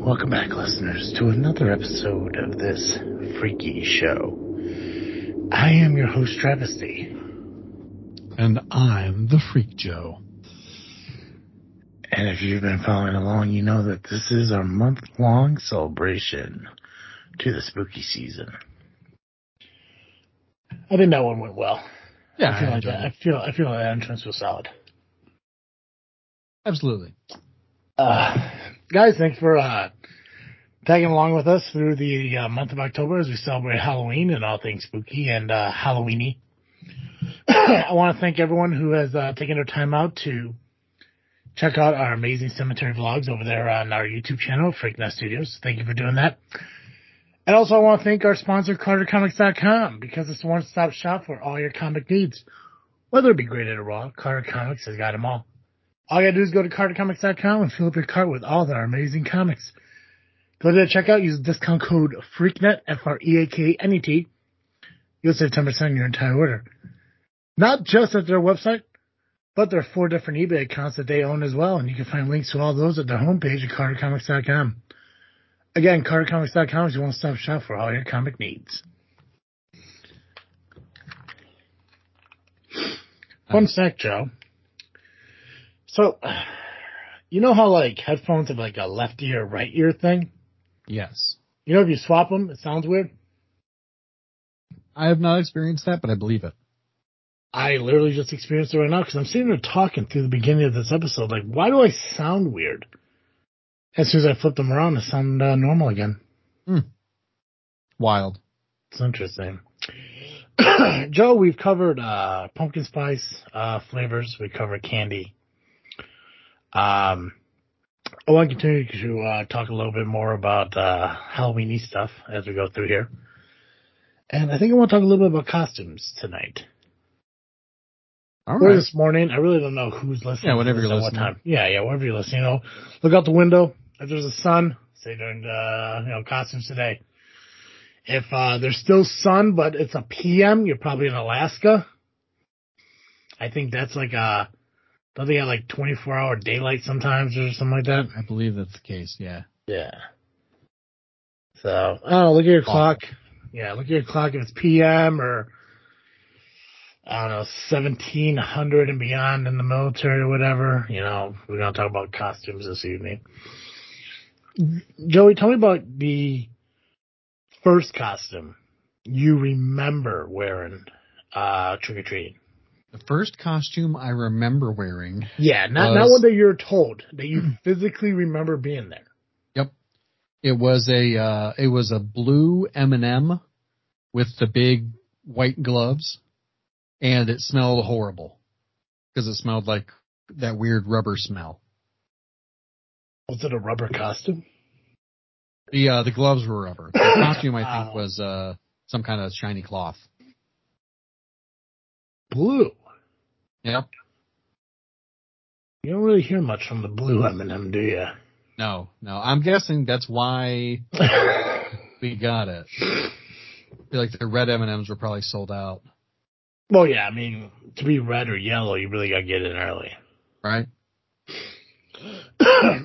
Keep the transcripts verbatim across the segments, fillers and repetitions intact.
Welcome back, listeners, to another episode of This Freaky Show. I am your host, Travesty. And I'm the Freak Joe. And if you've been following along, you know that this is our month-long celebration to the spooky season. I think that one went well. Yeah, I feel I like that. I feel, I feel like that entrance was solid. Absolutely. Uh, guys, thanks for uh, tagging along with us through the uh, month of October as we celebrate Halloween and all things spooky and uh, Halloween-y. I want to thank everyone who has uh, taken their time out to check out our amazing cemetery vlogs over there on our YouTube channel, Freak Net Studios. Thank you for doing that. And also, I want to thank our sponsor, Carter Comics dot com, because it's a one-stop shop for all your comic needs. Whether it be graded or raw, Carter Comics has got them all. All you gotta do is go to Carter Comics dot com and fill up your cart with all their amazing comics. Go to the checkout, use the discount code FREAKNET, F R E A K N E T. You'll save ten percent on your entire order. Not just at their website, but their four different eBay accounts that they own as well, and you can find links to all those at their homepage at Carter Comics dot com. Again, Carter Comics dot com is your one-stop shop for all your comic needs. Fun fact, Joe. So, you know how, like, headphones have, like, a left ear, right ear thing? Yes. You know, if you swap them, it sounds weird? I have not experienced that, but I believe it. I literally just experienced it right now because I'm sitting there talking through the beginning of this episode. Like, why do I sound weird? As soon as I flip them around, it sounded uh, normal again. Mm. Wild. It's interesting. Joe, we've covered uh, pumpkin spice uh, flavors. We covered candy. Um, I want to continue to uh, talk a little bit more about uh, Halloween-y stuff as we go through here. And I think I want to talk a little bit about costumes tonight. All right. Or this morning. I really don't know who's listening. Yeah, whatever you're listening. What time. Yeah, yeah, whatever you're listening. You know, look out the window. If there's a sun, say during the, you know, costumes today. If uh, there's still sun, but it's a P M, you're probably in Alaska. I think that's like a... Don't they have like twenty-four hour daylight sometimes or something like that? I believe that's the case, yeah. Yeah. So, I don't know, look at your clock. Yeah, look at your clock if it's P M or, I don't know, seventeen hundred and beyond in the military or whatever. You know, we're going to talk about costumes this evening. Joey, tell me about the first costume you remember wearing uh, trick-or-treating. The first costume I remember wearing. Yeah, not, was, not one that you're told, that you physically remember being there. Yep. It was a uh, it was a blue M and M with the big white gloves, and it smelled horrible because it smelled like that weird rubber smell. Was it a rubber costume? The, uh, the gloves were rubber. The costume, I think, wow. was uh, some kind of shiny cloth. Blue. Yep. You don't really hear much from the blue M and M, do you? No, no. I'm guessing that's why we got it. I feel like the red M and M's were probably sold out. Well, yeah. I mean, to be red or yellow, you really got to get in early. Right?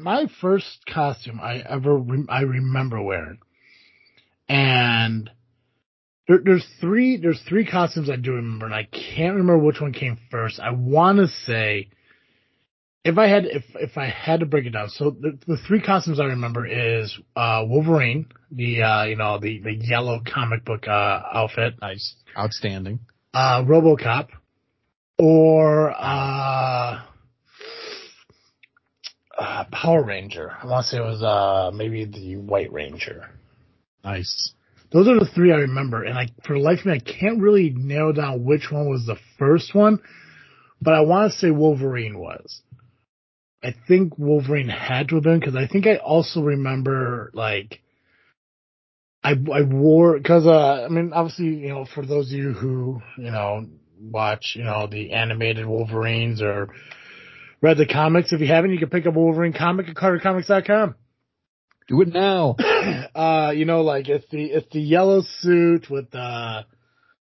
My first costume I ever re- I remember wearing, and... There, there's three There's three costumes I do remember, and I can't remember which one came first. I want to say, if I had if if I had to break it down, so the, the three costumes I remember is uh, Wolverine, the uh, you know the, the yellow comic book uh, outfit. Nice. Outstanding. Uh, RoboCop. Or uh, uh, Power Ranger. I want to say it was uh, maybe the White Ranger. Nice. Those are the three I remember, and I, for the life of me, I can't really narrow down which one was the first one, but I want to say Wolverine was. I think Wolverine had to have been, because I think I also remember, like, I, I wore, because, uh, I mean, obviously, you know, for those of you who, you know, watch, you know, the animated Wolverines or read the comics, if you haven't, you can pick up a Wolverine comic at Carter Comics dot com. Do it now. Uh, you know, like it's the it's the yellow suit with uh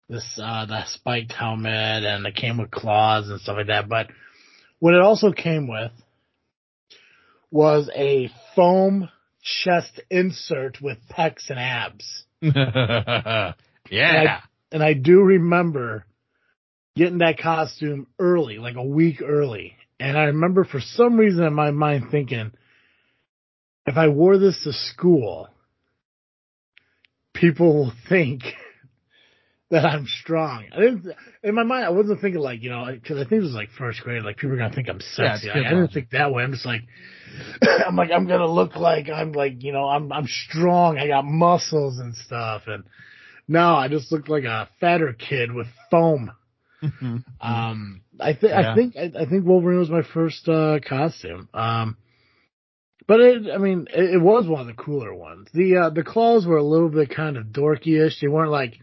this uh the spiked helmet, and it came with claws and stuff like that. But what it also came with was a foam chest insert with pecs and abs. Yeah. And I, and I do remember getting that costume early, like a week early. And I remember for some reason in my mind thinking, if I wore this to school, people will think that I'm strong. I didn't, in my mind, I wasn't thinking like, you know, because I think it was like first grade, like people are going to think I'm sexy. Yeah, like, I didn't think that way. I'm just like, I'm like, I'm going to look like I'm like, you know, I'm I'm strong. I got muscles and stuff. And no, I just looked like a fatter kid with foam. Mm-hmm. Um, I, th- yeah. I think I think I think Wolverine was my first uh, costume. Um, but it, I mean, it, it was one of the cooler ones. The uh, the claws were a little bit kind of dorky-ish. They weren't like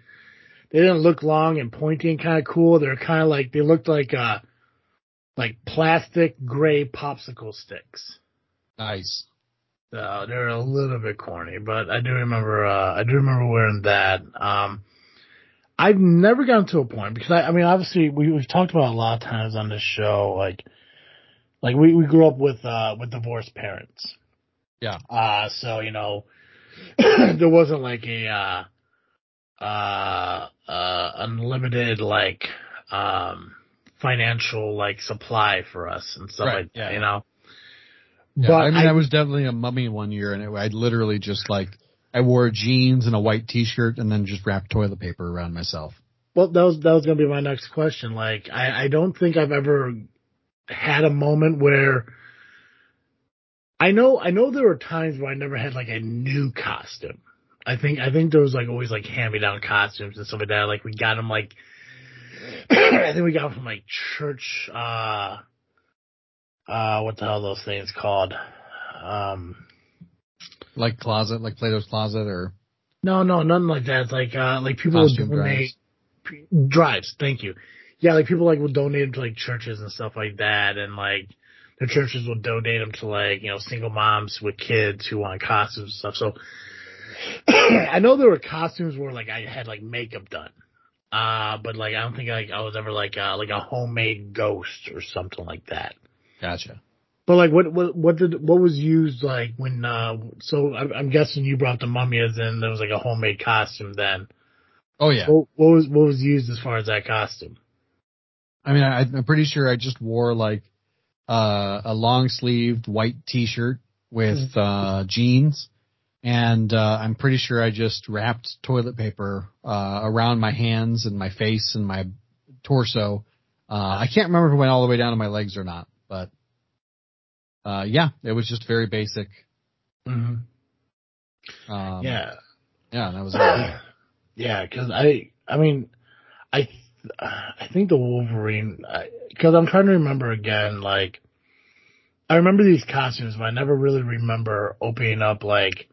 they didn't look long and pointy and kind of cool. They're kind of like they looked like uh like plastic gray popsicle sticks. Nice. So they're a little bit corny, but I do remember uh, I do remember wearing that. Um. I've never gotten to a point because I, I mean, obviously we, we've talked about it a lot of times on this show. Like, like we, we grew up with, uh, with divorced parents. Yeah. Uh, so, you know, there wasn't like a, uh, uh, uh, unlimited like, um, financial like supply for us and stuff right. like yeah. that, you know? Yeah. But I mean, I, I was definitely a mummy one year and I literally just like, I wore jeans and a white T-shirt and then just wrapped toilet paper around myself. Well, that was that was going to be my next question. Like, I, I don't think I've ever had a moment where I know I know there were times where I never had like a new costume. I think I think there was like always like hand-me-down costumes and stuff like that. Like we got them like I think we got them from like church. Uh, uh, what the hell are those things called? Um. Like closet, like Plato's closet, or no, no, nothing like that. It's like, uh, like people would donate drives. drives. Thank you. Yeah, like people like would donate them to like churches and stuff like that, and like the churches would donate them to like you know single moms with kids who want costumes and stuff. So I know there were costumes where like I had like makeup done, uh, but like I don't think like I was ever like uh, like a homemade ghost or something like that. Gotcha. But like, what, what, what did, what was used like when, uh, so I'm, I'm guessing you brought the mummy as in there was like a homemade costume then. Oh yeah. So what was, what was used as far as that costume? I mean, I, I'm pretty sure I just wore like, uh, a long sleeved white T-shirt with, uh, jeans. And, uh, I'm pretty sure I just wrapped toilet paper, uh, around my hands and my face and my torso. Uh, I can't remember if it went all the way down to my legs or not, but. Uh, yeah, it was just very basic. Mm-hmm. Um, yeah. Yeah, that was it. Yeah, because I, I mean, I I think the Wolverine, because I'm trying to remember again, like, I remember these costumes, but I never really remember opening up, like,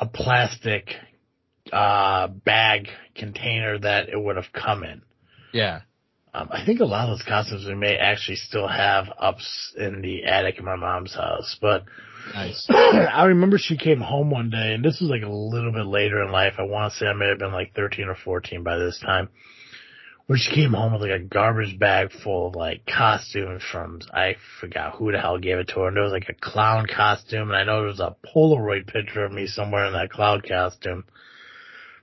a plastic uh, bag container that it would have come in. Yeah. Um, I think a lot of those costumes we may actually still have ups in the attic in my mom's house, but nice. I remember she came home one day, and this was like a little bit later in life. I want to say I may have been like thirteen or fourteen by this time, where she came home with like a garbage bag full of like costumes from, I forgot who the hell gave it to her, and there was like a clown costume, and I know there was a Polaroid picture of me somewhere in that clown costume.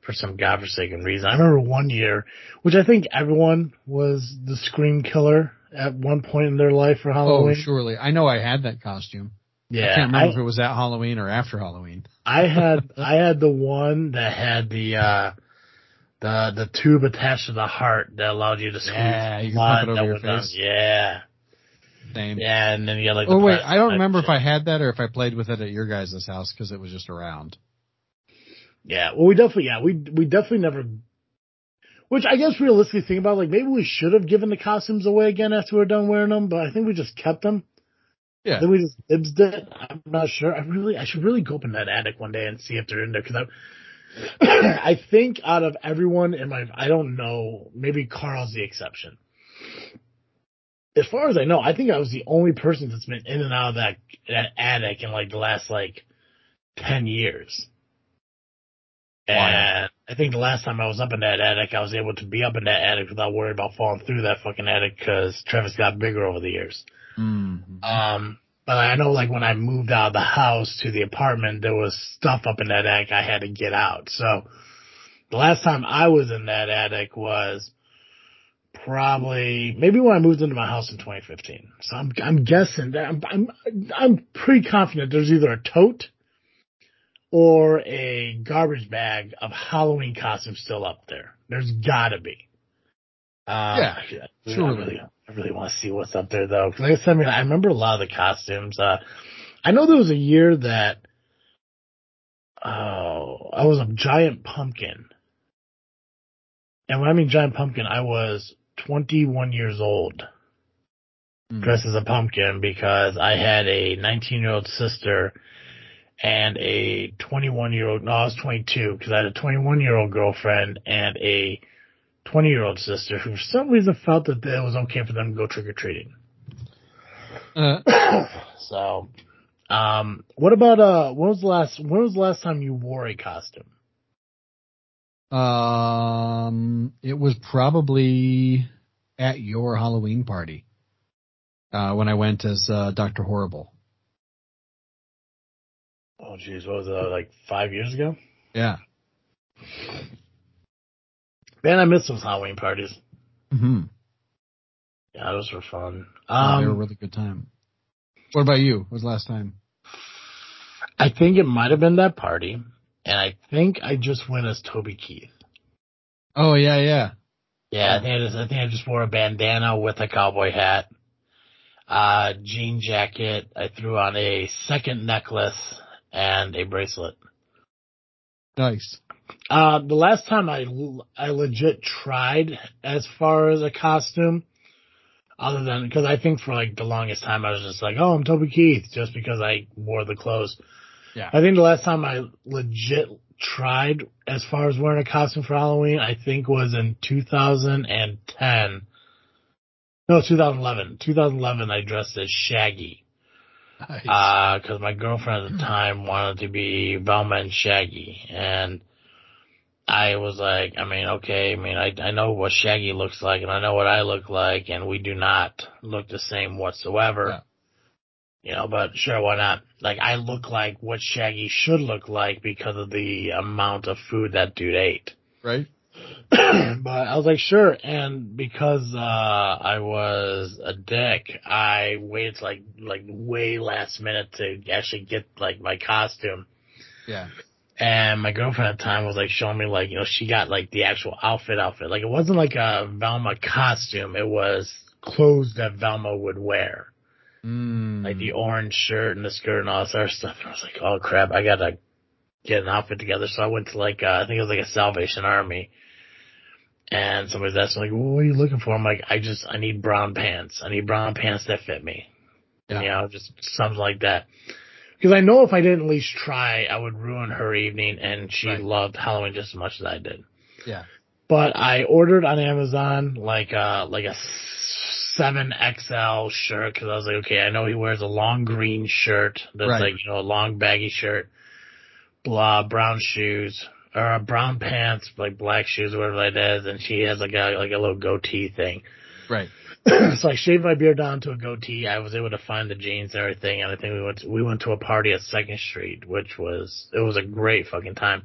For some godforsaken reason. I remember one year, which I think everyone was the Scream Killer at one point in their life for Halloween. Oh, surely. I know I had that costume. Yeah. I can't remember I, if it was at Halloween or after Halloween. I had I had the one that had the uh, the the tube attached to the heart that allowed you to squeeze. Yeah, you can pop it over your face. Done. Yeah. Same. Yeah, and then you got like. Oh the wait, I don't remember shit. If I had that or if I played with it at your guys' house because it was just around. Yeah, well, we definitely, yeah, we we definitely never, which I guess realistically think about, like, maybe we should have given the costumes away again after we were done wearing them, but I think we just kept them. Yeah. Then we just dibsed it. I'm not sure. I really, I should really go up in that attic one day and see if they're in there, because I, I think out of everyone in my, I don't know, maybe Carl's the exception. As far as I know, I think I was the only person that's been in and out of that, that attic in, like, the last, like, ten years. And I think the last time I was up in that attic, I was able to be up in that attic without worrying about falling through that fucking attic because Travis got bigger over the years. Mm-hmm. Um, But I know, like, when I moved out of the house to the apartment, there was stuff up in that attic I had to get out. So the last time I was in that attic was probably maybe when I moved into my house in twenty fifteen. So I'm I'm guessing that I'm I'm I'm pretty confident there's either a tote or a garbage bag of Halloween costumes still up there. There's gotta be. Uh, yeah, I, sure. I really, I really want to see what's up there though. Cause like I said, I mean, I remember a lot of the costumes. Uh, I know there was a year that, oh, I was a giant pumpkin. And when I mean giant pumpkin, I was twenty-one years old, mm-hmm. dressed as a pumpkin because I had a nineteen-year-old sister and a twenty-one-year-old, no, I was twenty-two because I had a twenty-one-year-old girlfriend and a twenty-year-old sister who for some reason felt that it was okay for them to go trick-or-treating. Uh. So, um, what about, uh, when was the last, when was the last time you wore a costume? Um, it was probably at your Halloween party, uh, when I went as, uh, Doctor Horrible. Oh, geez, what was that, like five years ago? Yeah. Man, I miss those Halloween parties. Mm-hmm. Yeah, those were fun. Um, oh, they were a really good time. What about you? What was the last time? I think it might have been that party, and I think I just went as Toby Keith. Oh, yeah, yeah. Yeah, I think I just, I think I just wore a bandana with a cowboy hat, uh, jean jacket. I threw on a second necklace and a bracelet. Nice. Uh, the last time I, I legit tried as far as a costume, other than, because I think for like the longest time I was just like, oh, I'm Toby Keith, just because I wore the clothes. Yeah. I think the last time I legit tried as far as wearing a costume for Halloween, I think was in two thousand ten. No, two thousand eleven. two thousand eleven, I dressed as Shaggy. Nice. Uh, because my girlfriend at the time wanted to be Velma and Shaggy, and I was like, I mean, okay, I mean, I, I know what Shaggy looks like, and I know what I look like, and we do not look the same whatsoever. Yeah. You know, but sure, why not? Like, I look like what Shaggy should look like because of the amount of food that dude ate. Right. But I was like, sure, and because uh, I was a dick, I waited like like way last minute to actually get like my costume. Yeah. And my girlfriend at the time was, like, showing me, like, you know, she got, like, the actual outfit outfit. Like, it wasn't, like, a Velma costume. It was clothes that Velma would wear. Mm. Like, the orange shirt and the skirt and all that sort of stuff. And I was like, oh, crap, I got to get an outfit together. So I went to, like, uh, I think it was, like, a Salvation Army. And somebody's asking, like, well, what are you looking for? I'm like, I just, I need brown pants. I need brown pants that fit me. Yeah. You know, just something like that. Because I know if I didn't at least try, I would ruin her evening, and she right. loved Halloween just as much as I did. Yeah. But I ordered on Amazon, like, uh, like a seven X L shirt, because I was like, okay, I know he wears a long green shirt that's right. like, you know, a long baggy shirt, blah, brown shoes, or brown pants, like black shoes, whatever that is, and she has like a, like a little goatee thing. Right. So I shaved my beard down to a goatee. I was able to find the jeans and everything, and I think we went to, we went to a party at Second Street, which was it was a great fucking time.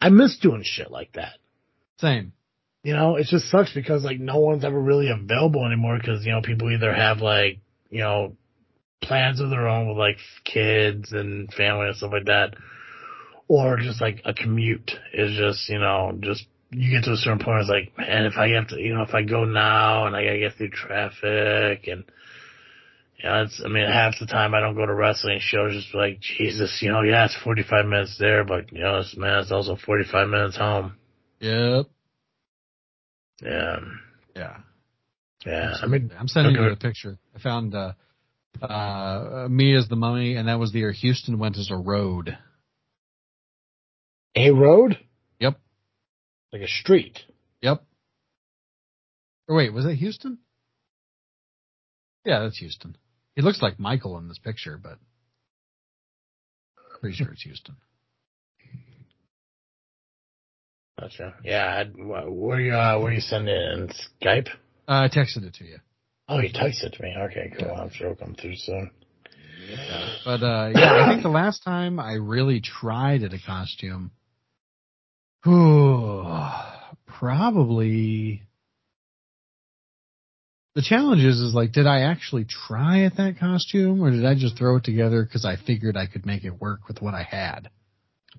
I miss doing shit like that. Same. You know, it just sucks because like no one's ever really available anymore because you know people either have like you know plans of their own with like kids and family and stuff like that, or just like a commute is just you know just. You get to a certain point, it's like, man, if I have to, you know, if I go now and I gotta get through traffic and, you know, it's, I mean, half the time I don't go to wrestling shows, just like, Jesus, you know, yeah, it's forty-five minutes there, but, you know, it's, man, it's also forty-five minutes home. Yep. Yeah. Yeah. Yeah. I mean, I'm sending okay. you a picture. I found, uh, uh, me as the mummy, and that was the year Houston went as a road. A road? Like a street. Yep. Or wait, was that Houston? Yeah, that's Houston. He looks like Michael in this picture, but I'm pretty sure it's Houston. Gotcha. Yeah. Where you uh, where you send it in Skype? Uh, I texted it to you. Oh, you texted it to me. Okay, cool. Yeah. I'm sure it'll come through soon. get that. But uh, yeah, I think the last time I really tried at a costume, whew, probably the challenge is, is like, did I actually try at that costume, or did I just throw it together because I figured I could make it work with what I had?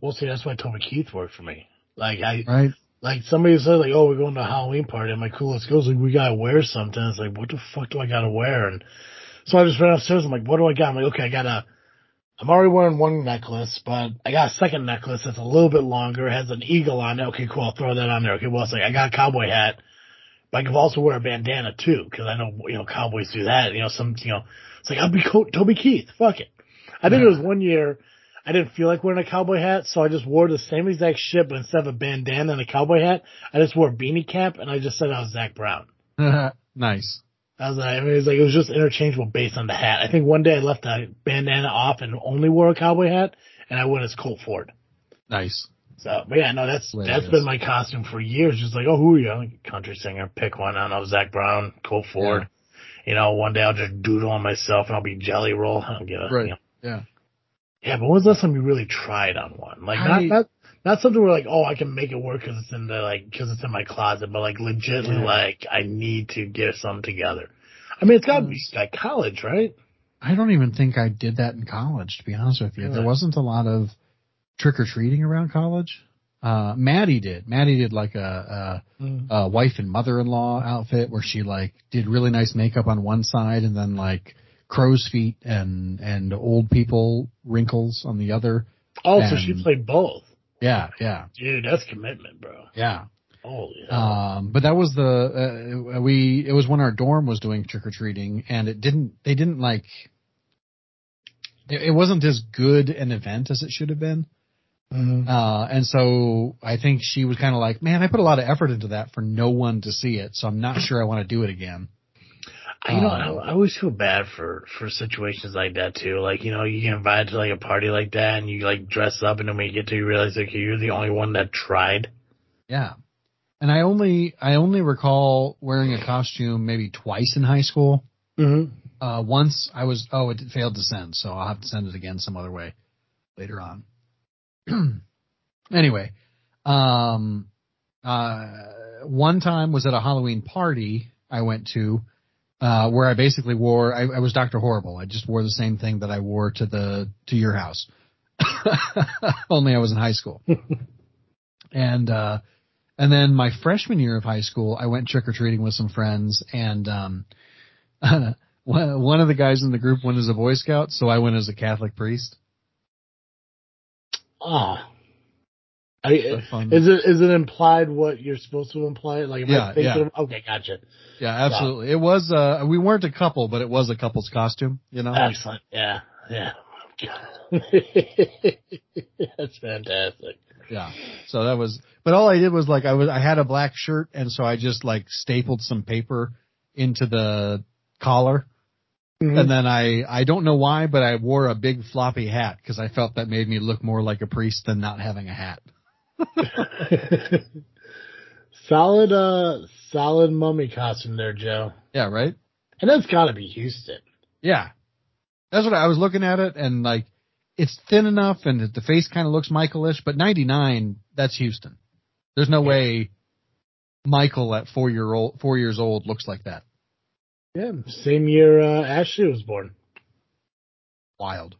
Well, see, that's why Toby Keith worked for me. Like I, right? Like somebody said, like, oh, we're going to a Halloween party. I'm like, cool, let's go. It's like, we gotta wear something. It's like, what the fuck do I gotta wear? And so I just ran upstairs. I'm like, what do I got? I'm like, okay, I got a. I'm already wearing one necklace, but I got a second necklace that's a little bit longer. It has an eagle on it. Okay, cool. I'll throw that on there. Okay, well, it's like I got a cowboy hat, but I could also wear a bandana too, because I know, you know, cowboys do that. You know, some, you know, it's like I'll be Toby Keith. Fuck it. I think yeah. it was one year. I didn't feel like wearing a cowboy hat, so I just wore the same exact shit, but instead of a bandana and a cowboy hat, I just wore a beanie cap, and I just said I was Zach Brown. Nice. I was like, I mean, it was like, it was just interchangeable based on the hat. I think one day I left the bandana off and only wore a cowboy hat, and I went as Colt Ford. Nice. So, but yeah, no, that's Hilarious. That's been my costume for years. Just like, oh, who are you? I'm like, country singer, pick one. I don't know, Zach Brown, Colt Ford. Yeah. You know, one day I'll just doodle on myself, and I'll be Jelly Roll. I don't give a, right. You know. Yeah. Yeah, but when was the last time you really tried on one? Like, not, I, not not something where, like, oh, I can make it work because it's in the, like, because it's in my closet, but, like, legitimately, yeah. like, I need to get some together. I mean, it's got to be, like, college, right? I don't even think I did that in college, to be honest with you. Yeah. There wasn't a lot of trick-or-treating around college. Uh, Maddie did. Maddie did, like, a, a, mm. a wife and mother-in-law outfit where she, like, did really nice makeup on one side and then, like, crow's feet and, and old people wrinkles on the other. Oh, and so she played both. Yeah, yeah. Dude, that's commitment, bro. Yeah. Oh, yeah. Um, but that was the, uh, we, it was when our dorm was doing trick-or-treating, and it didn't, they didn't like, it, it wasn't as good an event as it should have been. Mm-hmm. Uh, and so I think she was kind of like, man, I put a lot of effort into that for no one to see it, so I'm not sure I want to do it again. You know, I, I always feel bad for, for situations like that, too. Like, you know, you get invited to, like, a party like that, and you, like, dress up, and then when you get to, you realize, okay, you're the only one that tried. Yeah. And I only I only recall wearing a costume maybe twice in high school. Mm-hmm. Uh, once I was, oh, it failed to send, so I'll have to send it again some other way later on. Anyway, um, uh, one time was at a Halloween party I went to. Uh, where I basically wore, I, I was Doctor Horrible. I just wore the same thing that I wore to the, to your house. Only I was in high school. and, uh, and then my freshman year of high school, I went trick-or-treating with some friends, and, um, one of the guys in the group went as a Boy Scout, so I went as a Catholic priest. Oh. I, is it is it implied what you're supposed to imply? Like, am yeah, I thinking yeah. of, okay, gotcha. Yeah, absolutely. Wow. It was uh, we weren't a couple, but it was a couple's costume. You know, excellent. Yeah, yeah. That's fantastic. Yeah. So that was, but all I did was like I was I had a black shirt, and so I just like stapled some paper into the collar. Mm-hmm. And then I, I don't know why, but I wore a big floppy hat because I felt that made me look more like a priest than not having a hat. solid uh solid mummy costume there, Joe. Yeah, right? And that's gotta be Houston. Yeah. That's what I, I was looking at it, and like it's thin enough and the face kinda looks Michael-ish, but ninety-nine, that's Houston. There's no yeah. way Michael at four year old four years old looks like that. Yeah, same year uh, Ashley was born. Wild.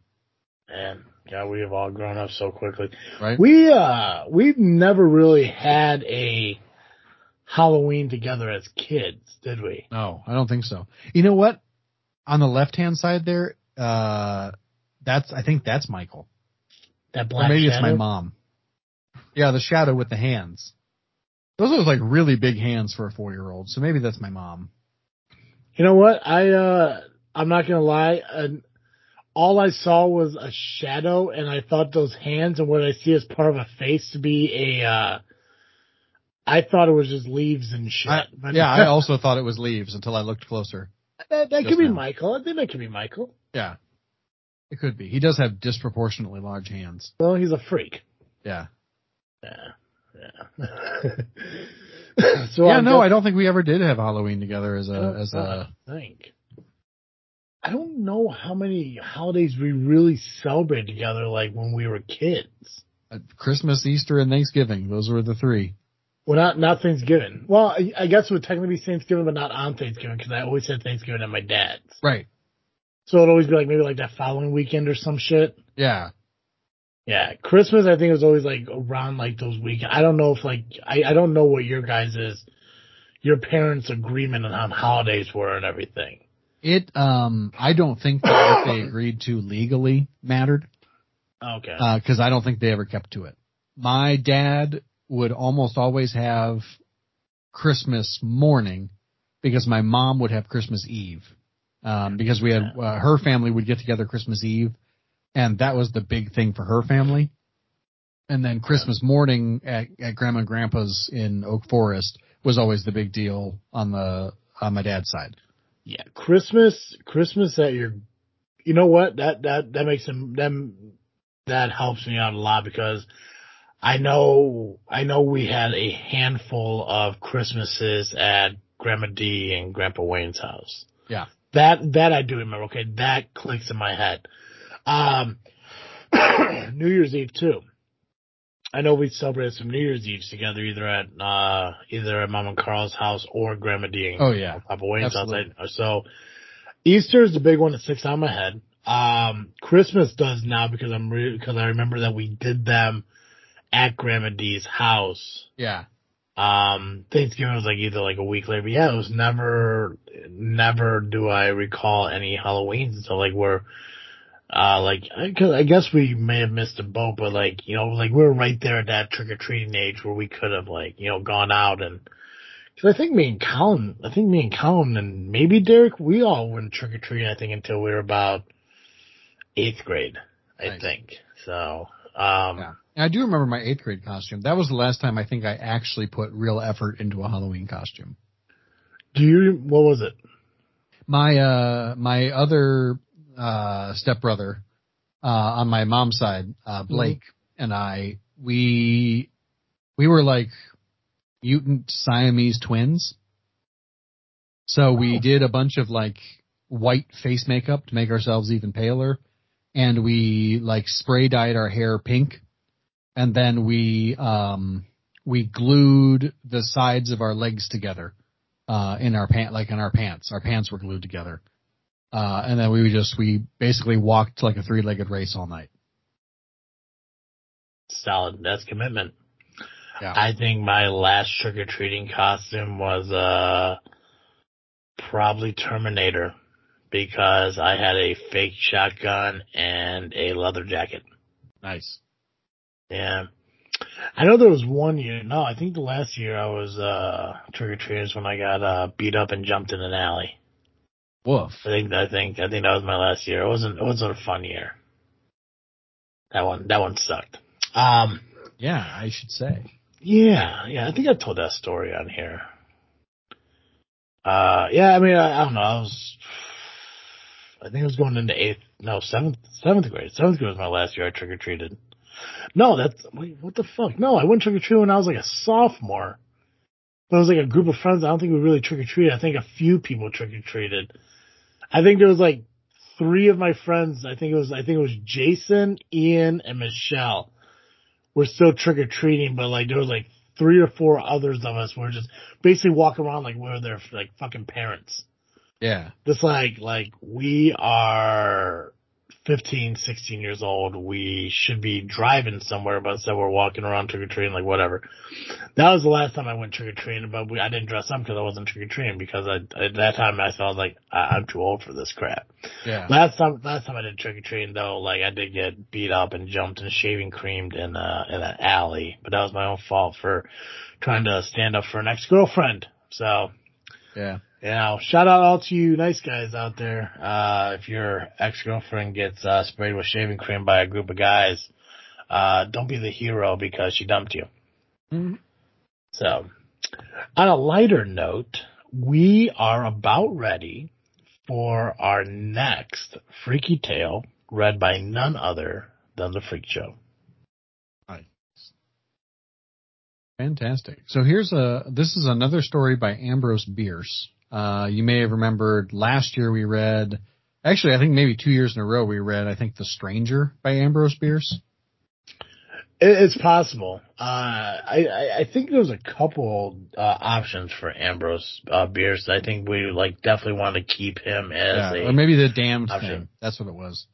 Man. Yeah, we have all grown up so quickly. Right. We, uh, we've never really had a Halloween together as kids, did we? No, I don't think so. You know what? On the left-hand side there, uh, that's, I think that's Michael. That black shadow? Or maybe shadow? It's my mom. Yeah, the shadow with the hands. Those are like really big hands for a four-year-old, so maybe that's my mom. You know what? I, uh, I'm not gonna lie. Uh, All I saw was a shadow, and I thought those hands and what I see as part of a face to be a, uh, I thought it was just leaves and shit. I, yeah, I also thought it was leaves until I looked closer. That, that could be now. Michael. I think that could be Michael. Yeah, it could be. He does have disproportionately large hands. Well, he's a freak. Yeah. Yeah. Yeah. so yeah, I'm no, just, I don't think we ever did have Halloween together as a, as a, I think. I don't know how many holidays we really celebrated together like when we were kids. Uh, Christmas, Easter, and Thanksgiving. Those were the three. Well, not, not Thanksgiving. Well, I, I guess it would technically be Thanksgiving, but not on Thanksgiving because I always had Thanksgiving at my dad's. Right. So it'd always be like maybe like that following weekend or some shit. Yeah. Yeah. Christmas, I think, was always like around like those weekends. I don't know if like, I, I don't know what your guys is, your parents' agreement on holidays were and everything. It, um, I don't think that what they agreed to legally mattered. Okay. Uh, cause I don't think they ever kept to it. My dad would almost always have Christmas morning because my mom would have Christmas Eve. Um, because we had, uh, her family would get together Christmas Eve, and that was the big thing for her family. And then Christmas morning at, at Grandma and Grandpa's in Oak Forest was always the big deal on the, on my dad's side. Yeah. Christmas, Christmas at your, you know what? That, that, that makes them, them, that helps me out a lot because I know, I know we had a handful of Christmases at Grandma Dee and Grandpa Wayne's house. Yeah. That, that I do remember. Okay. That clicks in my head. Um, New Year's Eve too. I know we celebrated some New Year's Eves together either at, uh, either at Mom and Carl's house or Grandma Dee and oh, yeah. Papa Wayne's house. So Easter is the big one that sticks on my head. Um, Christmas does now because I'm re- because I remember that we did them at Grandma Dee's house. Yeah. Um, Thanksgiving was like either like a week later, but yeah, it was never, never do I recall any Halloweens until like we're, uh, like, cause I guess we may have missed a boat, but like, you know, like we were right there at that trick or treating age where we could have like, you know, gone out and, cause I think me and Colin, I think me and Colin and maybe Derek, we all went trick or treating, I think, until we were about eighth grade, I right. think. So, um, yeah. I do remember my eighth grade costume. That was the last time I think I actually put real effort into a Halloween costume. Do you? What was it? My uh, my other uh, stepbrother uh, on my mom's side, uh, Blake mm-hmm. and I, we we were like mutant Siamese twins. So wow. we did a bunch of like white face makeup to make ourselves even paler, and we like spray dyed our hair pink. And then we um, we glued the sides of our legs together uh, in our pant, like in our pants. Our pants were glued together, uh, and then we would just we basically walked like a three-legged race all night. Solid. That's commitment. Yeah. I think my last trick or treating costume was uh, probably Terminator because I had a fake shotgun and a leather jacket. Nice. Yeah. I know there was one year. No, I think the last year I was uh, trick-or-treaters when I got uh, beat up and jumped in an alley. Woof. I think I think I think that was my last year. It wasn't it wasn't a fun year. That one that one sucked. Um Yeah, I should say. Yeah, yeah. I think I told that story on here. Uh yeah, I mean I, I don't know, I was I think I was going into eighth no, seventh seventh grade. Seventh grade was my last year I trick-or-treated. No, that's, wait, what the fuck? No, I went trick-or-treating when I was like a sophomore. But it was like a group of friends. I don't think we really trick-or-treated. I think a few people trick-or-treated. I think there was like three of my friends. I think it was, I think it was Jason, Ian, and Michelle. We're still trick-or-treating, but like there was like three or four others of us were just basically walking around like we were their like fucking parents. Yeah. Just like, like we are fifteen, sixteen years old, we should be driving somewhere, but instead we're walking around trick-or-treating, like whatever. That was the last time I went trick-or-treating, but we, I didn't dress up because I wasn't trick-or-treating because I, at that time I felt like I, I'm too old for this crap. Yeah. Last time, last time I did trick-or-treating though, like I did get beat up and jumped and shaving creamed in, uh, in an alley, but that was my own fault for trying to stand up for an ex-girlfriend. So. Yeah. You know, shout out all to you nice guys out there. Uh, if your ex-girlfriend gets uh, sprayed with shaving cream by a group of guys, uh, don't be the hero because she dumped you. Mm-hmm. So, on a lighter note, we are about ready for our next Freaky Tale, read by none other than the Freak Joe. Nice. Fantastic. So here's a, this is another story by Ambrose Bierce. Uh, you may have remembered last year we read Actually, I think maybe two years in a row we read, I think, The Stranger by Ambrose Bierce. It's possible. Uh, I, I think there was a couple uh, options for Ambrose uh, Bierce. I think we like definitely want to keep him as yeah, a or maybe The Damned option. Thing. That's what it was.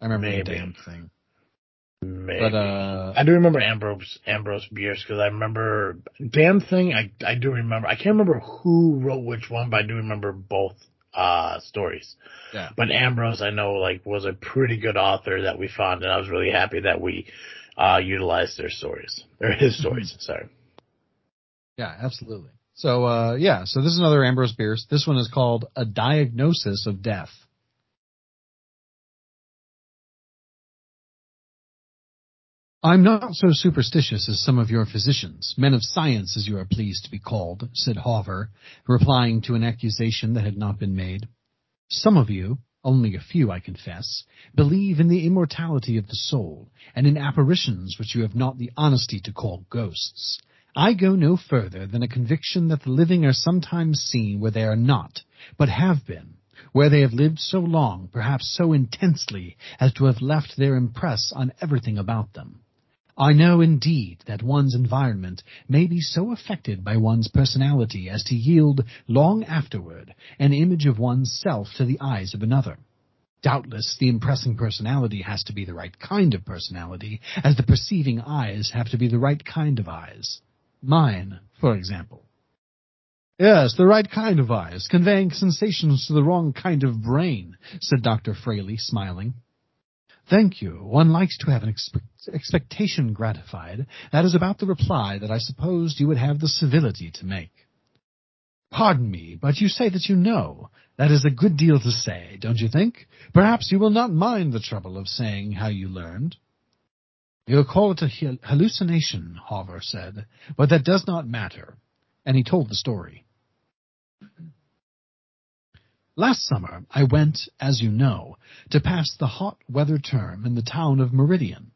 I remember maybe. The Damned Thing. Maybe. But, uh, I do remember Ambrose Ambrose Bierce because I remember Damned Thing. I I do remember. I can't remember who wrote which one, but I do remember both uh stories. Yeah. But Ambrose, I know, like was a pretty good author that we found, and I was really happy that we uh utilized their stories or his stories. Sorry. Yeah, absolutely. So uh yeah, so this is another Ambrose Bierce. This one is called A Diagnosis of Death. I'm not so superstitious as some of your physicians, men of science as you are pleased to be called, said Hawver, replying to an accusation that had not been made. Some of you, only a few I confess, believe in the immortality of the soul and in apparitions which you have not the honesty to call ghosts. I go no further than a conviction that the living are sometimes seen where they are not, but have been, where they have lived so long, perhaps so intensely, as to have left their impress on everything about them. I know, indeed, that one's environment may be so affected by one's personality as to yield, long afterward, an image of one's self to the eyes of another. Doubtless, the impressing personality has to be the right kind of personality, as the perceiving eyes have to be the right kind of eyes. Mine, for example. Yes, the right kind of eyes, conveying sensations to the wrong kind of brain, said Doctor Frailey, smiling. Thank you. One likes to have an expe- expectation gratified. That is about the reply that I supposed you would have the civility to make. Pardon me, but you say that you know. That is a good deal to say, don't you think? Perhaps you will not mind the trouble of saying how you learned. You'll call it a hallucination, Hawver said, but that does not matter. And he told the story. Last summer, I went, as you know, to pass the hot weather term in the town of Meridian.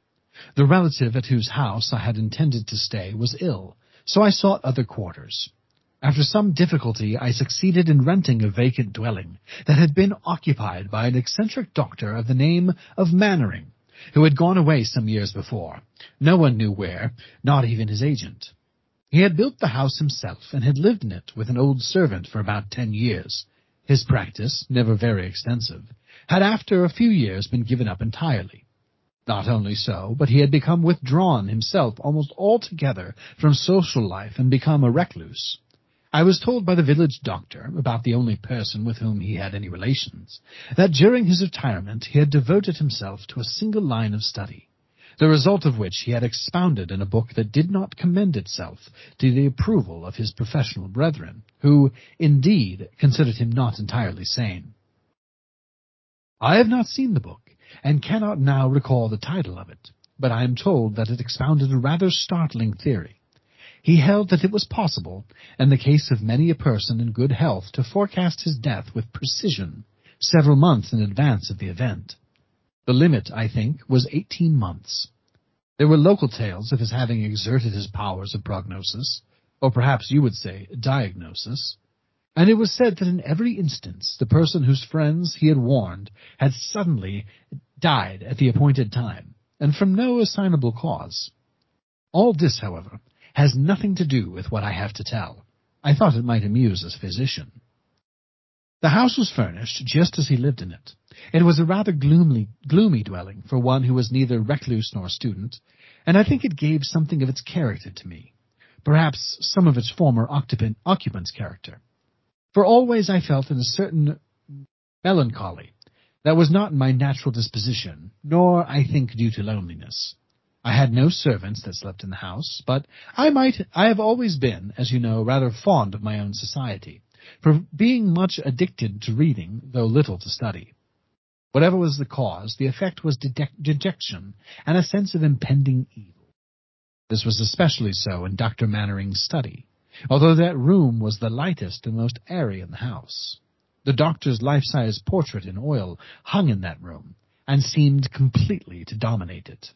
The relative at whose house I had intended to stay was ill, so I sought other quarters. After some difficulty, I succeeded in renting a vacant dwelling that had been occupied by an eccentric doctor of the name of Mannering, who had gone away some years before. No one knew where, not even his agent. He had built the house himself and had lived in it with an old servant for about ten years. His practice, never very extensive, had after a few years been given up entirely. Not only so, but he had become withdrawn himself almost altogether from social life and become a recluse. I was told by the village doctor, about the only person with whom he had any relations, that during his retirement he had devoted himself to a single line of study, the result of which he had expounded in a book that did not commend itself to the approval of his professional brethren, who, indeed, considered him not entirely sane. I have not seen the book, and cannot now recall the title of it, but I am told that it expounded a rather startling theory. He held that it was possible, in the case of many a person in good health, to forecast his death with precision, several months in advance of the event. The limit, I think, was eighteen months. There were local tales of his having exerted his powers of prognosis, or perhaps you would say diagnosis, and it was said that in every instance the person whose friends he had warned had suddenly died at the appointed time, and from no assignable cause. All this, however, has nothing to do with what I have to tell. I thought it might amuse a physician. The house was furnished just as he lived in it. It was a rather gloomy, gloomy dwelling for one who was neither recluse nor student, and I think it gave something of its character to me, perhaps some of its former occupant, occupant's character. For always I felt in a certain melancholy that was not in my natural disposition, nor, I think, due to loneliness. I had no servants that slept in the house, but I might, I have always been, as you know, rather fond of my own society, for being much addicted to reading, though little to study. Whatever was the cause, the effect was dede- dejection and a sense of impending evil. This was especially so in Doctor Mannering's study, although that room was the lightest and most airy in the house. The doctor's life-size portrait in oil hung in that room and seemed completely to dominate it.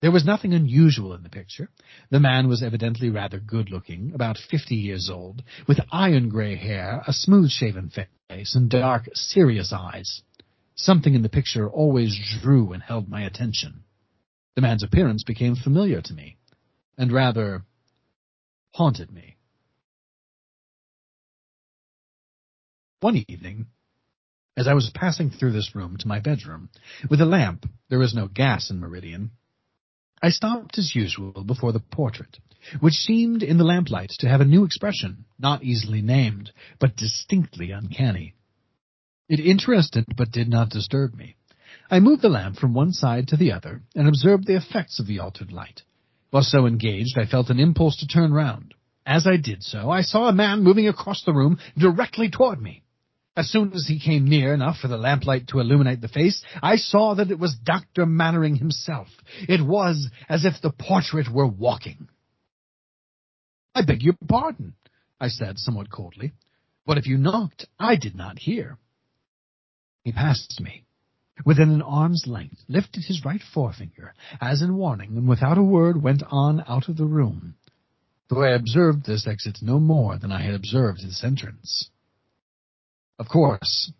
There was nothing unusual in the picture. The man was evidently rather good-looking, about fifty years old, with iron-gray hair, a smooth-shaven face, and dark, serious eyes. Something in the picture always drew and held my attention. The man's appearance became familiar to me, and rather haunted me. One evening, as I was passing through this room to my bedroom, with a lamp, there was no gas in Meridian, I stopped as usual before the portrait, which seemed in the lamplight to have a new expression, not easily named, but distinctly uncanny. It interested but did not disturb me. I moved the lamp from one side to the other and observed the effects of the altered light. While so engaged, I felt an impulse to turn round. As I did so, I saw a man moving across the room directly toward me. As soon as he came near enough for the lamplight to illuminate the face, I saw that it was Doctor Mannering himself. It was as if the portrait were walking. "I beg your pardon," I said somewhat coldly. "But if you knocked, I did not hear." He passed me. Within an arm's length, lifted his right forefinger, as in warning, and without a word went on out of the room, though I observed this exit no more than I had observed his entrance. Of course,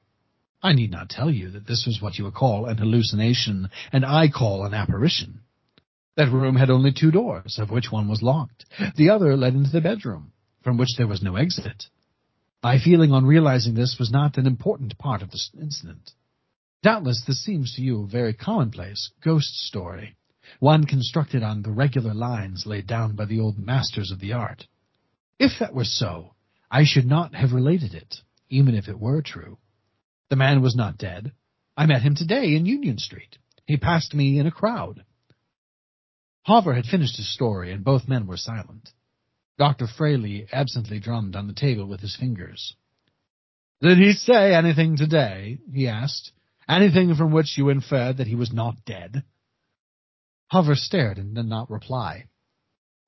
I need not tell you that this was what you would call an hallucination, and I call an apparition. That room had only two doors, of which one was locked. The other led into the bedroom, from which there was no exit. My feeling on realizing this was not an important part of this incident. Doubtless this seems to you a very commonplace ghost story, one constructed on the regular lines laid down by the old masters of the art. If that were so, I should not have related it, even if it were true. The man was not dead. I met him today in Union Street. He passed me in a crowd. Hawver had finished his story, and both men were silent. Doctor Frailey absently drummed on the table with his fingers. "Did he say anything today?" he asked. "Anything from which you inferred that he was not dead?" Hawver stared and did not reply.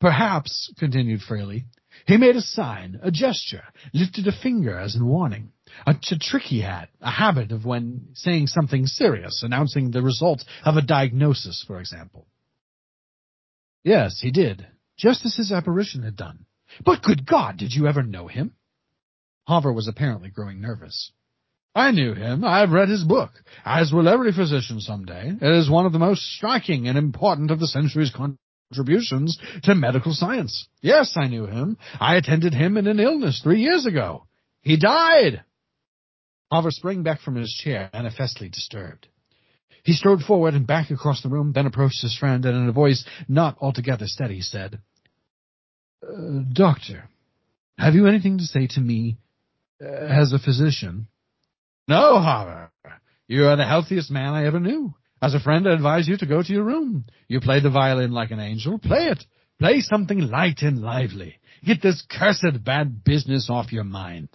"Perhaps," continued Frailey, "he made a sign, a gesture, lifted a finger as in warning. A t- trick he had, a habit of when saying something serious, announcing the result of a diagnosis, for example." "Yes, he did, just as his apparition had done." "But, good God, did you ever know him?" Hawver was apparently growing nervous. "I knew him. I have read his book, as will every physician some day. It is one of the most striking and important of the century's contributions to medical science. Yes, I knew him. I attended him in an illness three years ago. He died." Hawver sprang back from his chair, manifestly disturbed. He strode forward and back across the room, then approached his friend, and in a voice not altogether steady said, uh, "Doctor, have you anything to say to me uh, as a physician?" "No, Hawver. You are the healthiest man I ever knew. As a friend, I advise you to go to your room. You play the violin like an angel. Play it. Play something light and lively. Get this cursed bad business off your mind."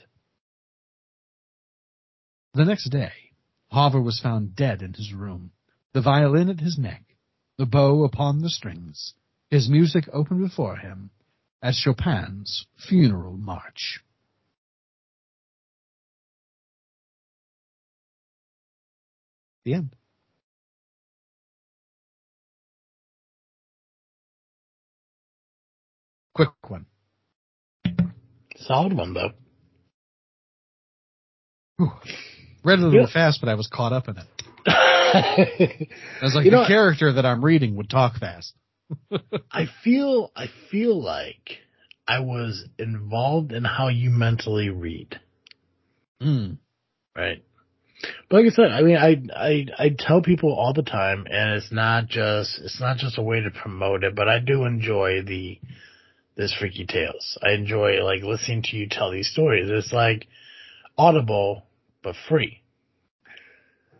The next day, Hawver was found dead in his room, the violin at his neck, the bow upon the strings, his music open before him, at Chopin's funeral march. The end. Quick one. Solid one, though. Whew. Read it a little yeah. fast, but I was caught up in it. I was like, you the know, character that I'm reading would talk fast. I feel, I feel like I was involved in how you mentally read. Mm. Right. But like I said, I mean, I, I, I tell people all the time, and it's not just, it's not just a way to promote it, but I do enjoy the, this Freaky Tales. I enjoy, like, listening to you tell these stories. It's like Audible, but free.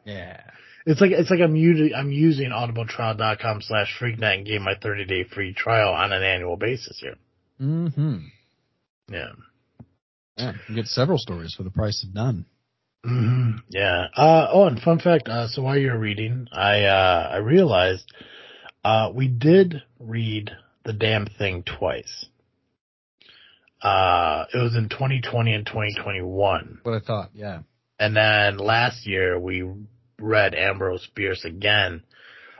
Yeah. It's like, it's like I'm using, I'm using audibletrial.com slash freaknet and getting my thirty day free trial on an annual basis here. Mm-hmm. Yeah. Yeah. You get several stories for the price of none. Mm-hmm. Yeah. Uh, oh, and fun fact. Uh, so while you were reading, I uh, I realized uh, we did read The Damned Thing twice. Uh, it was in twenty twenty and twenty twenty-one. What I thought, yeah. And then last year we read Ambrose Bierce again.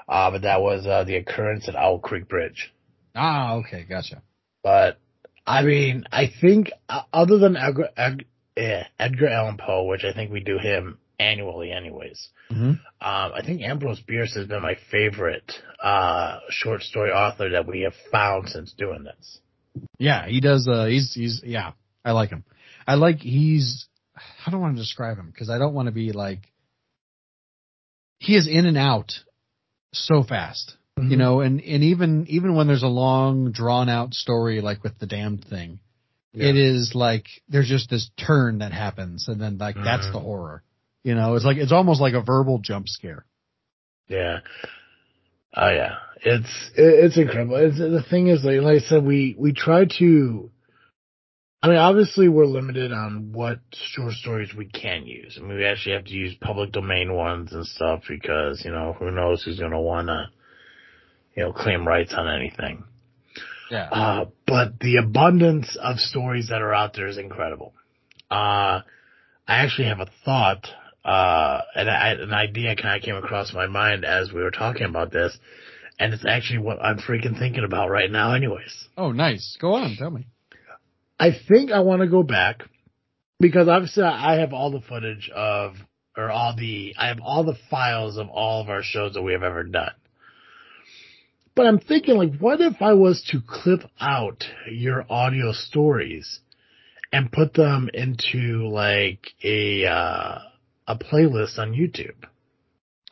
Uh, but that was uh, the occurrence at Owl Creek Bridge. Ah, okay, gotcha. But, I mean, I think uh, other than Edgar, Ed, eh, Edgar Allan Poe, which I think we do him annually anyways, mm-hmm. um, I think Ambrose Bierce has been my favorite uh, short story author that we have found since doing this. Yeah, he does. Uh, he's, he's, yeah, I like him. I like, he's, I don't want to describe him because I don't want to be like, he is in and out so fast, mm-hmm. you know, and, and even, even when there's a long drawn out story, like with The Damned Thing, yeah. it is like, there's just this turn that happens. And then like, mm-hmm. that's the horror, you know, it's like, it's almost like a verbal jump scare. Yeah. Oh yeah, it's it's incredible. It's, the thing is, like, like I said, we we try to. I mean, obviously, we're limited on what short stories we can use. I mean, we actually have to use public domain ones and stuff because, you know, who knows who's gonna wanna, you know, claim rights on anything. Yeah. Uh, but the abundance of stories that are out there is incredible. Uh, I actually have a thought. Uh, and I, an idea kind of came across my mind as we were talking about this, and it's actually what I'm freaking thinking about right now anyways. Oh, nice. Go on. Tell me. I think I want to go back because obviously I have all the footage of, or all the, I have all the files of all of our shows that we have ever done. But I'm thinking, like, what if I was to clip out your audio stories and put them into like a, uh, a playlist on YouTube.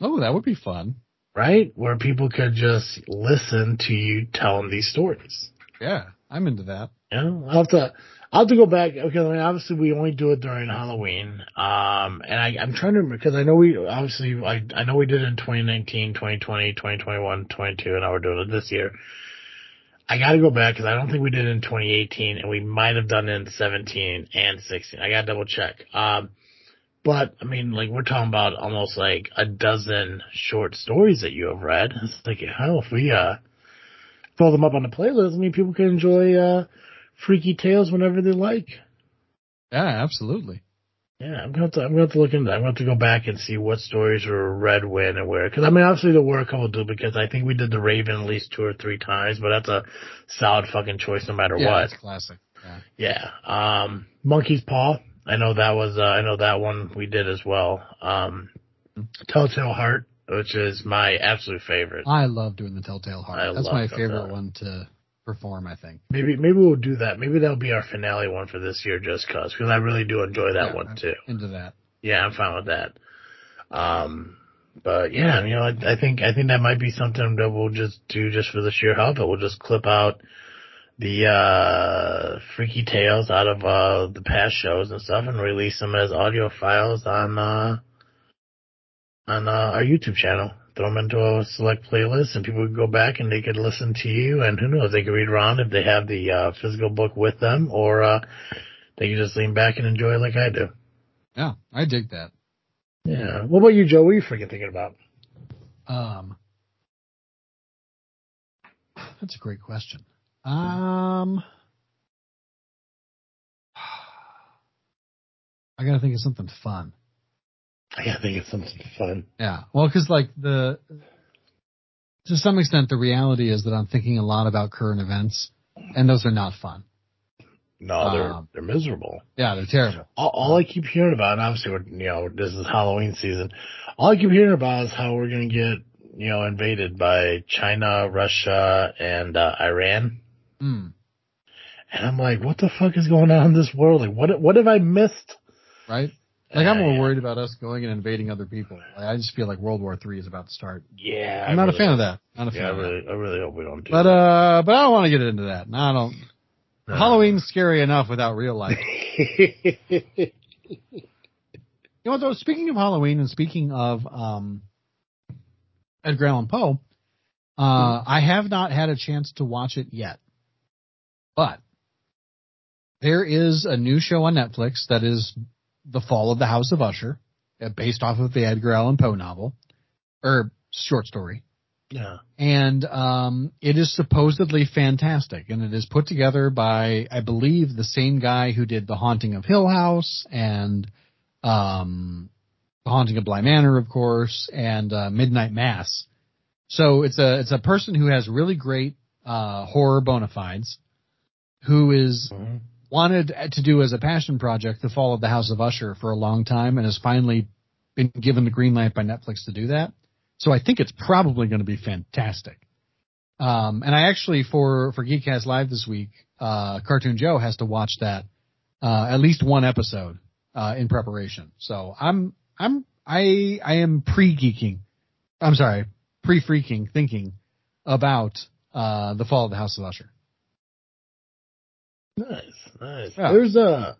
Oh, that would be fun. Right? Where people could just listen to you telling these stories. Yeah, I'm into that. Yeah, I'll have to, I'll have to go back, because I mean, obviously we only do it during Halloween. Um, and I, I'm trying to remember, because I know we, obviously, I, I know we did it in twenty nineteen, twenty twenty, twenty twenty-one, twenty-two, and now we're doing it this year. I gotta go back, because I don't think we did it in twenty eighteen, and we might have done it in seventeen and sixteen. I gotta double check. Um, But, I mean, like, we're talking about almost, like, a dozen short stories that you have read. It's like, hell, if we, uh, pull them up on the playlist, I mean, people can enjoy, uh, Freaky Tales whenever they like. Yeah, absolutely. Yeah, I'm gonna have to, I'm gonna have to look into that. I'm gonna have to go back and see what stories were read when and where. Cause, I mean, obviously there were a couple duplicates. I think we did The Raven at least two or three times, but that's a solid fucking choice no matter yeah, what. Yeah, that's classic. Yeah. Yeah. Um, Monkey's Paw. I know that was, uh, I know that one we did as well. Um, Telltale Heart, which is my absolute favorite. I love doing the Telltale Heart. I That's my favorite one to perform, I think. Maybe, maybe we'll do that. Maybe that'll be our finale one for this year just cause, because I really do enjoy that yeah, one I'm too. Into that. Yeah, I'm fine with that. Um, but yeah, you know, I, I think, I think that might be something that we'll just do just for the sheer help. We'll just clip out the uh Freaky Tales out of uh the past shows and stuff and release them as audio files on uh on uh, our YouTube channel. Throw them into a select playlist and people could go back and they could listen to you, and who knows, they could read around if they have the uh physical book with them, or uh they could just lean back and enjoy it like I do. Yeah, I dig that. Yeah. What about you, Joe? What are you freaking thinking about? Um That's a great question. Um, I gotta think of something fun. I gotta think of something fun. Yeah. Well, cause like the, to some extent, the reality is that I'm thinking a lot about current events, and those are not fun. No, they're, um, they're miserable. Yeah, they're terrible. All, all I keep hearing about, and obviously we're, you know, this is Halloween season. All I keep hearing about is how we're gonna get, you know, invaded by China, Russia, and, uh, Iran. Mm. And I'm like, what the fuck is going on in this world? Like, what what have I missed? Right? Like, uh, I'm more worried about us going and invading other people. Like, I just feel like World War Three is about to start. Yeah. I'm not really, a fan of that. Not a fan yeah, of I really, that. I really hope we don't do but, that. Uh, but I don't want to get into that. No, I don't. No. Halloween's scary enough without real life. You know what, though? Speaking of Halloween and speaking of um, Edgar Allan Poe, uh, I have not had a chance to watch it yet. But there is a new show on Netflix that is The Fall of the House of Usher, based off of the Edgar Allan Poe novel, or short story. Yeah. And um, it is supposedly fantastic, and it is put together by, I believe, the same guy who did The Haunting of Hill House and um, The Haunting of Bly Manor, of course, and uh, Midnight Mass. So it's a it's a person who has really great uh, horror bona fides, who is mm-hmm. wanted to do as a passion project The Fall of the House of Usher for a long time, and has finally been given the green light by Netflix to do that. So I think it's probably going to be fantastic. Um, and I actually, for, for Geekcast Live this week, uh, Cartoon Joe has to watch that, uh, at least one episode, uh, in preparation. So I'm, I'm, I, I am pre-geeking. I'm sorry, pre-freaking thinking about, uh, The Fall of the House of Usher. Nice, nice. Yeah. There's a,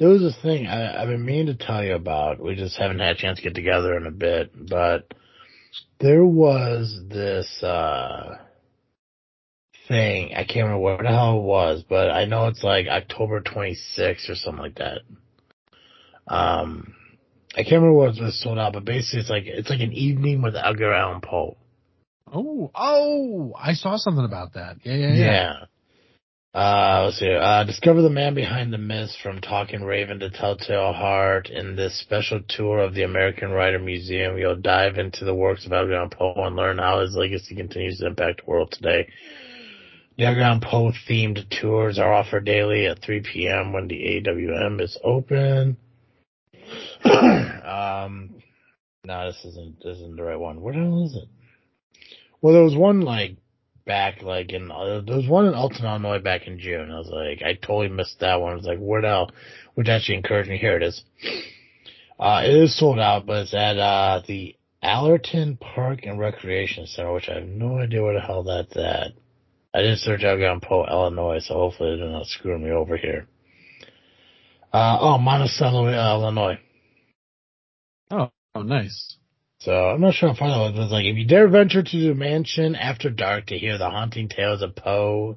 there was a thing I, I've been meaning to tell you about. We just haven't had a chance to get together in a bit, but there was this uh, thing. I can't remember what the hell it was, but I know it's like October twenty-sixth or something like that. Um, I can't remember what it was sold out, but basically it's like it's like an evening with Edgar Allan Poe. Oh, oh, I saw something about that. Yeah, yeah, yeah. yeah. Uh, let's see. Uh, discover the man behind the mist, from Talking Raven to Telltale Heart. In this special tour of the American Writer Museum, you'll dive into the works of Edgar Allan Poe and learn how his legacy continues to impact the world today. The Edgar Allan Poe themed tours are offered daily at three p.m. when the A W M is open. um, no, this isn't, this isn't the right one. What the hell is it? Well, there was one like, back like in uh, there was one in Alton, Illinois back in June. I was like, I totally missed that one. I was like, where the hell? Which actually encouraged me. Here it is. Uh, it is sold out, but it's at uh, the Allerton Park and Recreation Center, which I have no idea where the hell that's at. I didn't search Edgar Allan Poe, Illinois, so hopefully they're not screwing me over here. Uh, oh, Monticello, Illinois. Oh, oh, nice. So I'm not sure how far that was, but it's like, if you dare venture to the mansion after dark to hear the haunting tales of Poe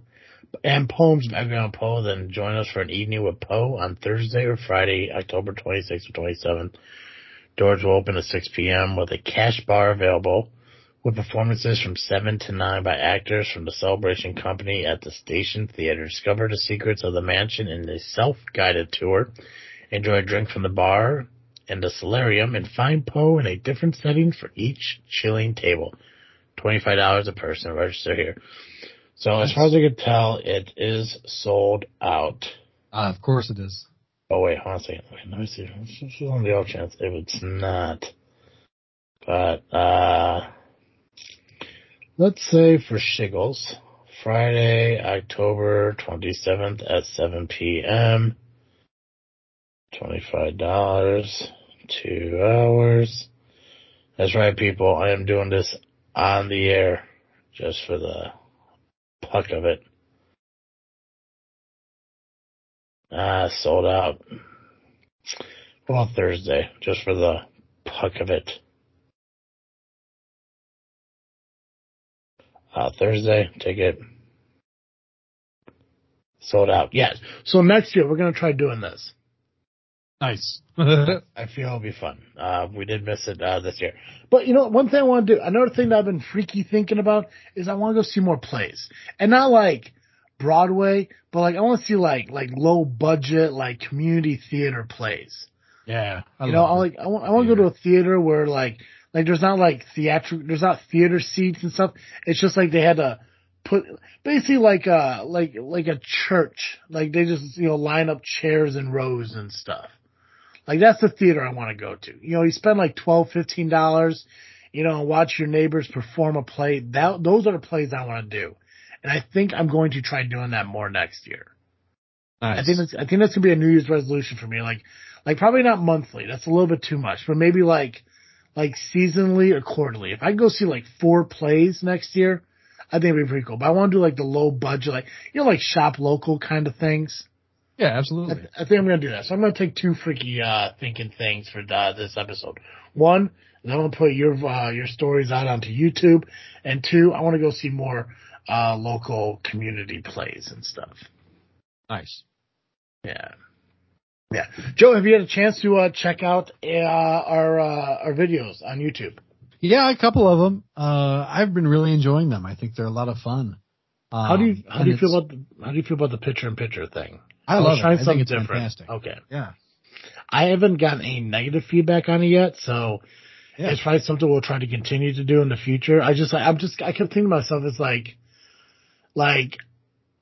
and poems of Edgar Allan Poe, then join us for an evening with Poe on Thursday or Friday, October twenty-sixth or twenty-seventh. Doors will open at six p.m. with a cash bar available, with performances from seven to nine by actors from the Celebration Company at the Station Theater. Discover the secrets of the mansion in a self-guided tour. Enjoy a drink from the bar and the solarium, and find Poe in a different setting for each chilling table. twenty-five dollars a person. Register here. So nice. As far as I can tell, it is sold out. Uh, of course it is. Oh, wait. Hold on a second. Wait, let me see. This is on the off chance. If it's not. But uh, let's say for shiggles, Friday, October twenty-seventh at seven p.m., twenty-five dollars, two hours. That's right, people. I am doing this on the air just for the puck of it. Ah, sold out. Well, Thursday, just for the puck of it. Uh, Thursday, take it. Sold out. Yes. So next year, we're going to try doing this. Nice. I feel it'll be fun. Uh, we did miss it uh, this year. But, you know, one thing I want to do, another thing that I've been freaky thinking about is I want to go see more plays. And not like Broadway, but like I want to see like like low budget, like community theater plays. Yeah. I you know, I like I want I want to go to a theater where like like there's not like theatrical, there's not theater seats and stuff. It's just like they had to put basically like a like like a church. Like they just, you know, line up chairs in rows and stuff. Like, that's the theater I want to go to. You know, you spend like twelve dollars, fifteen dollars, you know, and watch your neighbors perform a play. That, those are the plays I want to do. And I think I'm going to try doing that more next year. Nice. I think that's, I think that's going to be a New Year's resolution for me. Like, like probably not monthly. That's a little bit too much. But maybe like, like seasonally or quarterly. If I can go see like four plays next year, I think it'd be pretty cool. But I want to do like the low budget, like, you know, like shop local kind of things. Yeah, absolutely. I, th- I think I'm going to do that. So I'm going to take two freaky uh, thinking things for uh, this episode. One, I'm going to put your uh, your stories out onto YouTube. And two, I want to go see more uh, local community plays and stuff. Nice. Yeah. Yeah. Joe, have you had a chance to uh, check out uh, our uh, our videos on YouTube? Yeah, a couple of them. Uh, I've been really enjoying them. I think they're a lot of fun. Um, how do you how do you feel about the, how do you feel about the picture-in-picture thing? I love trying something it's different. Fantastic. Okay. Yeah. I haven't gotten any negative feedback on it yet, so Yeah, it's probably something we'll try to continue to do in the future. I just, I'm just, I kept thinking to myself, it's like, like,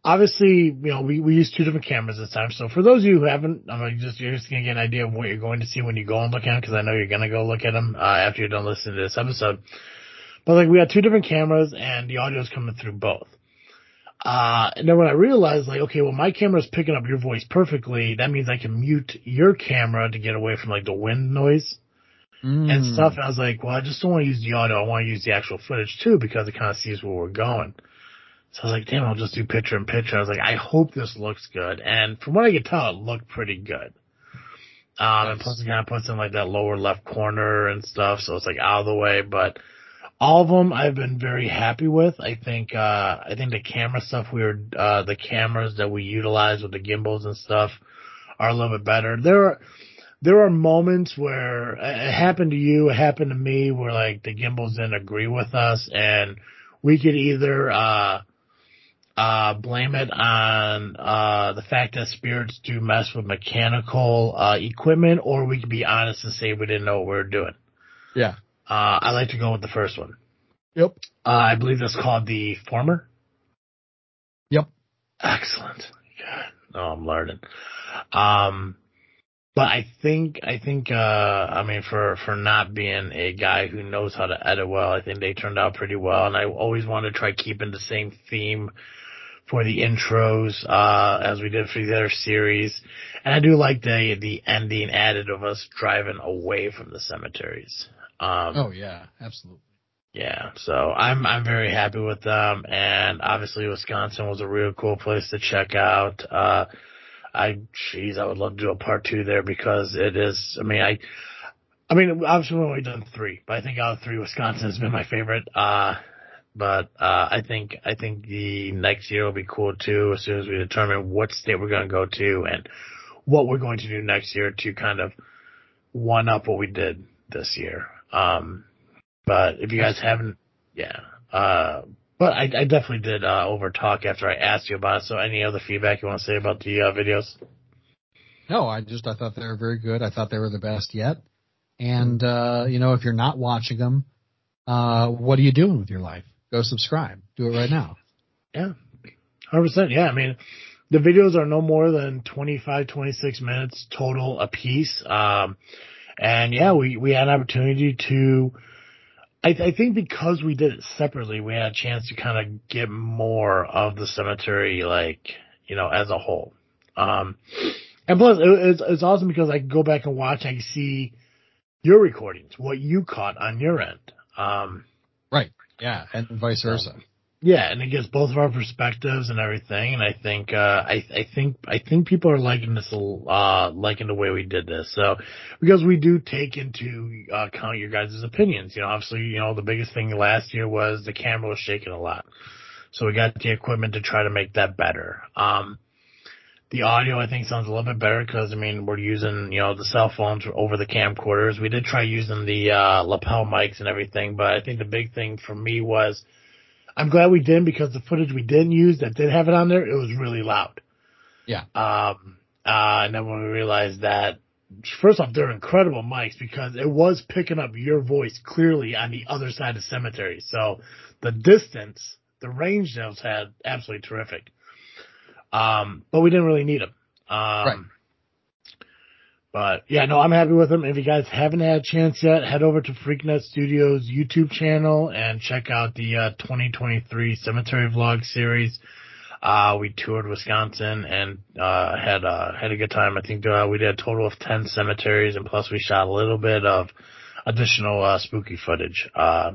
obviously, you know, we, we used two different cameras this time. So for those of you who haven't, I'm like, just, you're just going to get an idea of what you're going to see when you go and look at them, because I know you're going to go look at them uh, after you're done listening to this episode. But like, we had two different cameras and the audio is coming through both. Uh, and then when I realized, like, okay, well, my camera's picking up your voice perfectly, that means I can mute your camera to get away from, like, the wind noise mm. and stuff. And I was like, well, I just don't want to use the audio. I want to use the actual footage, too, because it kind of sees where we're going. So I was like, damn, I'll just do picture in picture. I was like, I hope this looks good. And from what I could tell, it looked pretty good. Um, nice. And plus it kind of puts in, like, that lower left corner and stuff, so it's, like, out of the way, but... all of them I've been very happy with. I think, uh, I think the camera stuff we were, uh, the cameras that we utilize with the gimbals and stuff are a little bit better. There are, there are moments where it happened to you, it happened to me, where like the gimbals didn't agree with us, and we could either, uh, uh, blame it on, uh, the fact that spirits do mess with mechanical, uh, equipment, or we could be honest and say we didn't know what we were doing. Yeah. Uh, I like to go with the first one. Yep. Uh, I believe that's called the former. Yep. Excellent. God, no, I'm learning. Um, but I think, I think, uh, I mean, for, for not being a guy who knows how to edit well, I think they turned out pretty well. And I always want to try keeping the same theme for the intros, uh, as we did for the other series. And I do like the, the ending added of us driving away from the cemeteries. Um, oh yeah, absolutely. Yeah, so I'm I'm very happy with them, and obviously Wisconsin was a real cool place to check out. Uh, I, geez, I would love to do a part two there, because it is. I mean, I, I mean, obviously we've only done three, but I think out of three, Wisconsin has been my favorite. Uh, but uh, I think I think the next year will be cool too, as soon as we determine what state we're going to go to and what we're going to do next year to kind of one up what we did this year. Um, but if you guys haven't, yeah, uh, but I, I definitely did, uh, over talk after I asked you about it. So any other feedback you want to say about the uh, videos? No, I just, I thought they were very good. I thought they were the best yet. And, uh, you know, if you're not watching them, uh, what are you doing with your life? Go subscribe. Do it right now. Yeah. one hundred percent. Yeah. I mean, the videos are no more than twenty-five, twenty-six minutes total a piece. Um, And yeah, we, we had an opportunity to, I, th- I think because we did it separately, we had a chance to kind of get more of the cemetery, like, you know, as a whole. Um, and plus it, it's, it's awesome because I can go back and watch, I can see your recordings, what you caught on your end. Um, right. Yeah. And vice versa. Yeah. And it gets both of our perspectives and everything. And I think, uh, I, I think, I think people are liking this, uh, liking the way we did this. So, because we do take into uh, account your guys' opinions. You know, obviously, you know, the biggest thing last year was the camera was shaking a lot. So we got the equipment to try to make that better. Um, the audio, I think, sounds a little bit better because, I mean, we're using, you know, the cell phones over the camcorders. We did try using the, uh, lapel mics and everything, but I think the big thing for me was, I'm glad we didn't, because the footage we didn't use that did have it on there, it was really loud. Yeah. Um. Uh. And then when we realized that, first off, they're incredible mics because it was picking up your voice clearly on the other side of the cemetery. So the distance, the range that was had, absolutely terrific. Um. But we didn't really need them. Um, right. But, yeah, no, I'm happy with them. If you guys haven't had a chance yet, head over to Freak Net Studios' YouTube channel and check out the uh, twenty twenty-three Cemetery Vlog series. Uh, we toured Wisconsin and uh, had uh, had a good time. I think uh, we did a total of ten cemeteries, and plus we shot a little bit of additional uh, spooky footage. Uh,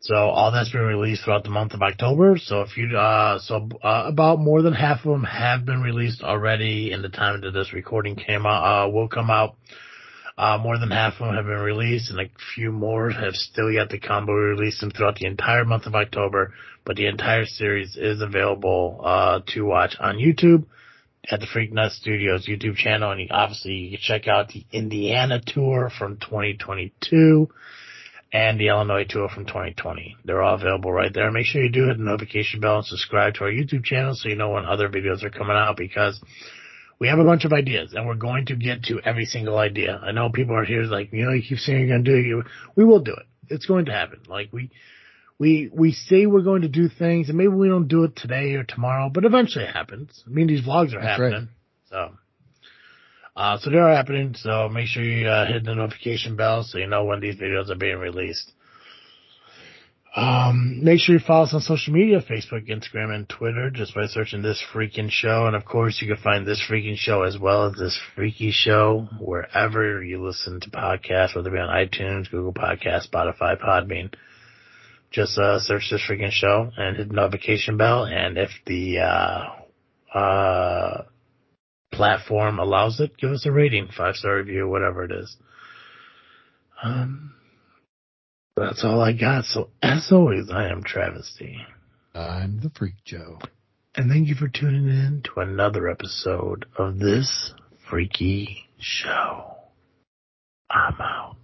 so all that's been released throughout the month of October. So if you uh, so uh, about more than half of them have been released already in the time that this recording came out, uh, will come out. Uh, more than half of them have been released, and a few more have still yet to come. But we released them throughout the entire month of October. But the entire series is available uh, to watch on YouTube at the Freak Net Studios YouTube channel, and you, obviously you can check out the Indiana tour from twenty twenty-two. And the Illinois tour from twenty twenty. They're all available right there. Make sure you do hit the notification bell and subscribe to our YouTube channel so you know when other videos are coming out, because we have a bunch of ideas, and we're going to get to every single idea. I know people are here like, you know, you keep saying you're going to do it. We will do it. It's going to happen. Like, we we we say we're going to do things, and maybe we don't do it today or tomorrow, but eventually it happens. I mean, these vlogs are That's happening. Right. So uh, so they are happening, so make sure you uh, hit the notification bell so you know when these videos are being released. Um, make sure you follow us on social media, Facebook, Instagram, and Twitter, just by searching This Freakin' Show. And, of course, you can find This Freakin' Show as well as This Freaky Show wherever you listen to podcasts, whether it be on iTunes, Google Podcasts, Spotify, Podbean. Just uh, search This Freakin' Show and hit the notification bell. And if the uh, uh, platform allows it, give us a rating, five-star review, whatever it is. Um... That's all I got. So, as always, I am Travesty. I'm the Freak Joe. And thank you for tuning in to another episode of This Freaky Show. I'm out.